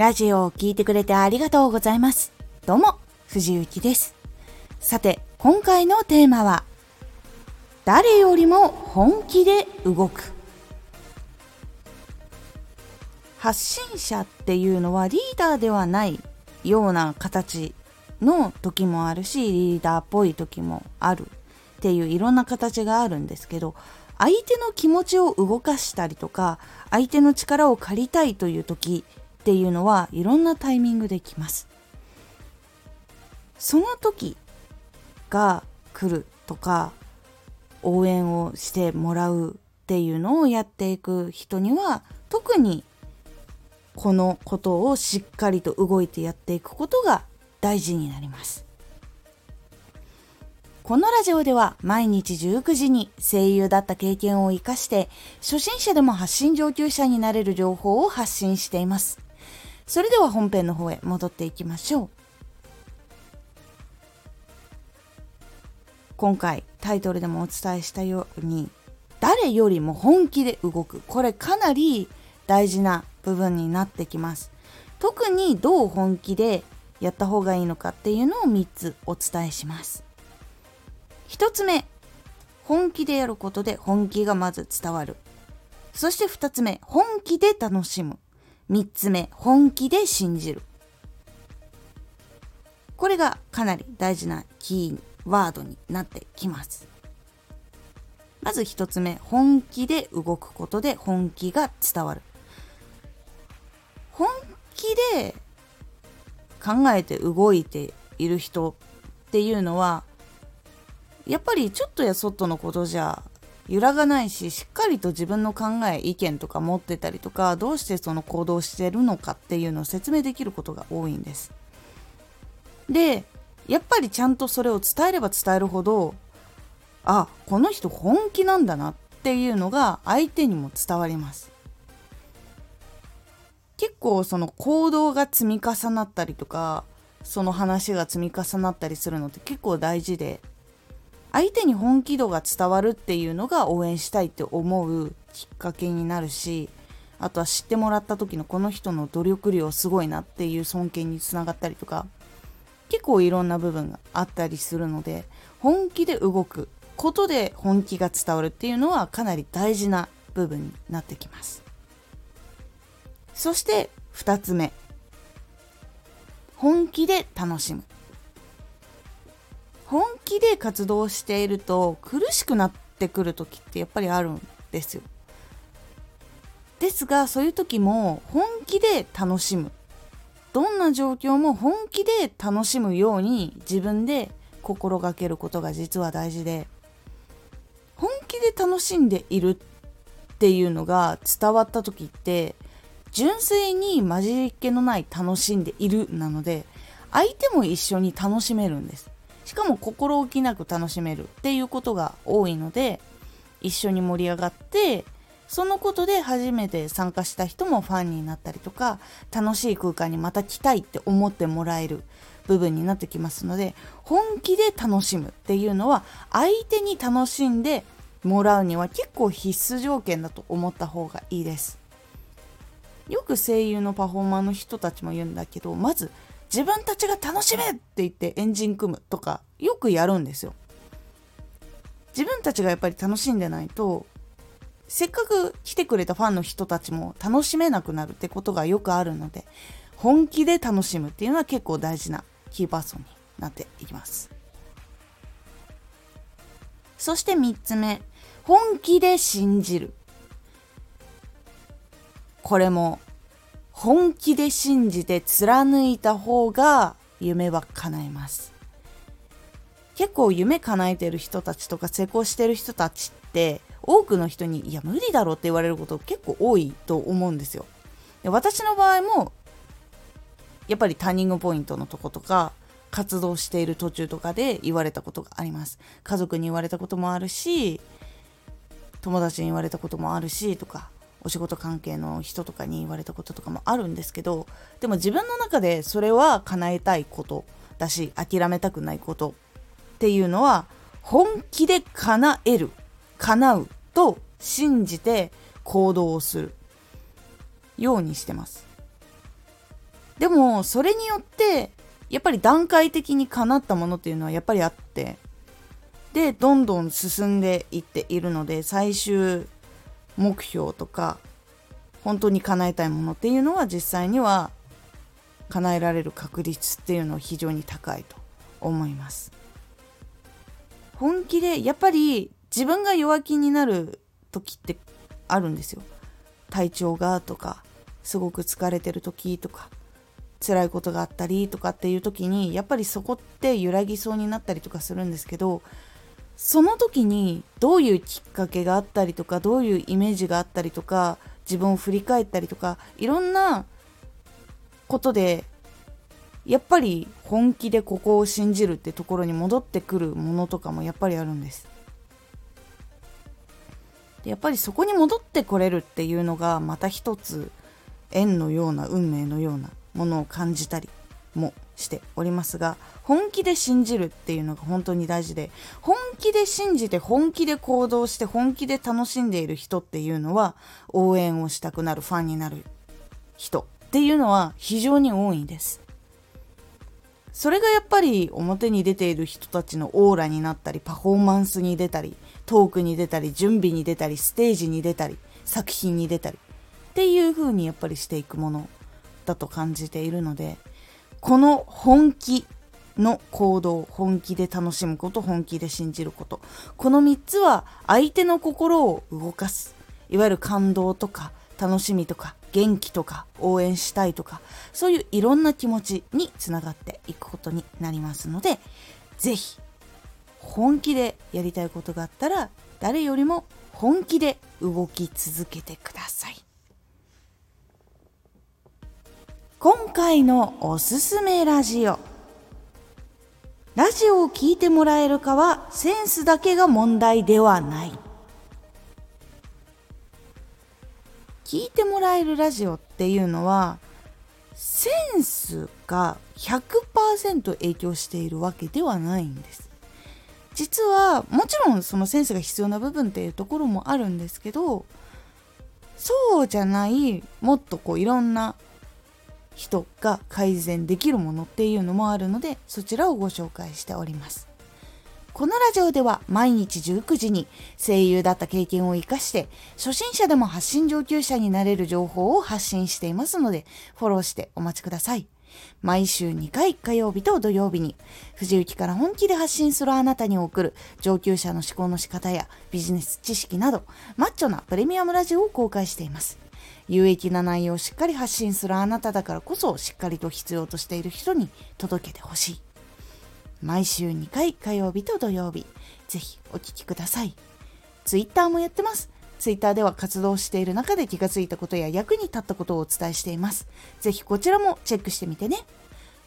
ラジオを聞いてくれてありがとうございます。どうも、藤幸です。さて、今回のテーマは、誰よりも本気で動く。発信者っていうのはリーダーではないような形の時もあるし、リーダーっぽい時もあるっていういろんな形があるんですけど、相手の気持ちを動かしたりとか、相手の力を借りたいという時っていうのはいろんなタイミングできます。その時が来るとか、応援をしてもらうっていうのをやっていく人には、特にこのことをしっかりと動いてやっていくことが大事になります。このラジオでは毎日19時に声優だった経験を生かして初心者でも発信上級者になれる情報を発信しています。それでは本編の方へ戻っていきましょう。今回タイトルでもお伝えしたように、誰よりも本気で動く。これかなり大事な部分になってきます。特にどう本気でやった方がいいのかっていうのを3つお伝えします。1つ目、本気でやることで本気がまず伝わる。そして2つ目、本気で楽しむ。3つ目、本気で信じる。これがかなり大事なキーワードになってきます。まず1つ目、本気で動くことで本気が伝わる。本気で考えて動いている人っていうのは、やっぱりちょっとやそっとのことじゃ揺らがないし、しっかりと自分の考え、意見とか持ってたりとか、どうしてその行動してるのかっていうのを説明できることが多いんです。で、やっぱりちゃんとそれを伝えれば伝えるほど、あ、この人本気なんだなっていうのが相手にも伝わります。結構その行動が積み重なったりとか、その話が積み重なったりするのって結構大事で、相手に本気度が伝わるっていうのが応援したいって思うきっかけになるし、あとは知ってもらった時のこの人の努力量すごいなっていう尊敬につながったりとか、結構いろんな部分があったりするので、本気で動くことで本気が伝わるっていうのはかなり大事な部分になってきます。そして2つ目、本気で楽しむ。本気で活動していると苦しくなってくる時ってやっぱりあるんですよ。ですが、そういう時も本気で楽しむ。どんな状況も本気で楽しむように自分で心がけることが実は大事で、本気で楽しんでいるっていうのが伝わった時って、純粋に混じりっ気のない楽しんでいるなので、相手も一緒に楽しめるんです。しかも心置きなく楽しめるっていうことが多いので、一緒に盛り上がって、そのことで初めて参加した人もファンになったりとか、楽しい空間にまた来たいって思ってもらえる部分になってきますので、本気で楽しむっていうのは相手に楽しんでもらうには結構必須条件だと思った方がいいです。よく声優のパフォーマーの人たちも言うんだけど、まず自分たちが楽しめって言ってエンジン組むとかよくやるんですよ。自分たちがやっぱり楽しんでないと、せっかく来てくれたファンの人たちも楽しめなくなるってことがよくあるので、本気で楽しむっていうのは結構大事なキーパーソンになっていきます。そして3つ目、本気で信じる。これも本気で信じて貫いた方が夢は叶えます。結構夢叶えてる人たちとか成功してる人たちって、多くの人にいや無理だろうって言われること結構多いと思うんですよ。で、私の場合もやっぱりターニングポイントのとことか、活動している途中とかで言われたことがあります。家族に言われたこともあるし、友達に言われたこともあるしとか、お仕事関係の人とかに言われたこととかもあるんですけど、でも自分の中でそれは叶えたいことだし、諦めたくないことっていうのは本気で叶える、叶うと信じて行動をするようにしてます。でもそれによってやっぱり段階的に叶ったものっていうのはやっぱりあって、でどんどん進んでいっているので、最終目標とか本当に叶えたいものっていうのは実際には叶えられる確率っていうのは非常に高いと思います。本気でやっぱり自分が弱気になる時ってあるんですよ。体調がとか、すごく疲れてる時とか、辛いことがあったりとかっていう時にやっぱりそこって揺らぎそうになったりとかするんですけど、その時にどういうきっかけがあったりとか、どういうイメージがあったりとか、自分を振り返ったりとか、いろんなことでやっぱり本気でここを信じるってところに戻ってくるものとかもやっぱりあるんです。やっぱりそこに戻ってこれるっていうのがまた一つ縁のような運命のようなものを感じたりもしておりますが、本気で信じるっていうのが本当に大事で、本気で信じて本気で行動して本気で楽しんでいる人っていうのは、応援をしたくなる、ファンになる人っていうのは非常に多いんです。それがやっぱり表に出ている人たちのオーラになったり、パフォーマンスに出たり、トークに出たり、準備に出たり、ステージに出たり、作品に出たりっていう風にやっぱりしていくものだと感じているので、この本気の行動、本気で楽しむこと、本気で信じること、この3つは相手の心を動かす、いわゆる感動とか楽しみとか元気とか応援したいとか、そういういろんな気持ちにつながっていくことになりますので、ぜひ本気でやりたいことがあったら誰よりも本気で動き続けてください。今回のおすすめラジオ。ラジオを聞いてもらえるかはセンスだけが問題ではない。聞いてもらえるラジオっていうのはセンスが 100% 影響しているわけではないんです。実はもちろんそのセンスが必要な部分っていうところもあるんですけど、そうじゃない、もっとこういろんな人が改善できるものっていうのもあるので、そちらをご紹介しております。このラジオでは毎日19時に声優だった経験を生かして、初心者でも発信上級者になれる情報を発信していますので、フォローしてお待ちください。毎週2回、火曜日と土曜日に藤雪から本気で発信するあなたに送る上級者の思考の仕方やビジネス知識など、マッチョなプレミアムラジオを公開しています。有益な内容をしっかり発信するあなただからこそ、しっかりと必要としている人に届けてほしい。毎週2回、火曜日と土曜日、ぜひお聞きください。ツイッターもやってます。ツイッターでは活動している中で気がついたことや役に立ったことをお伝えしています。ぜひこちらもチェックしてみてね。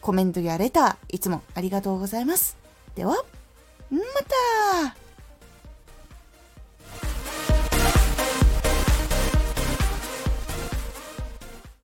コメントやレター、いつもありがとうございます。では、また。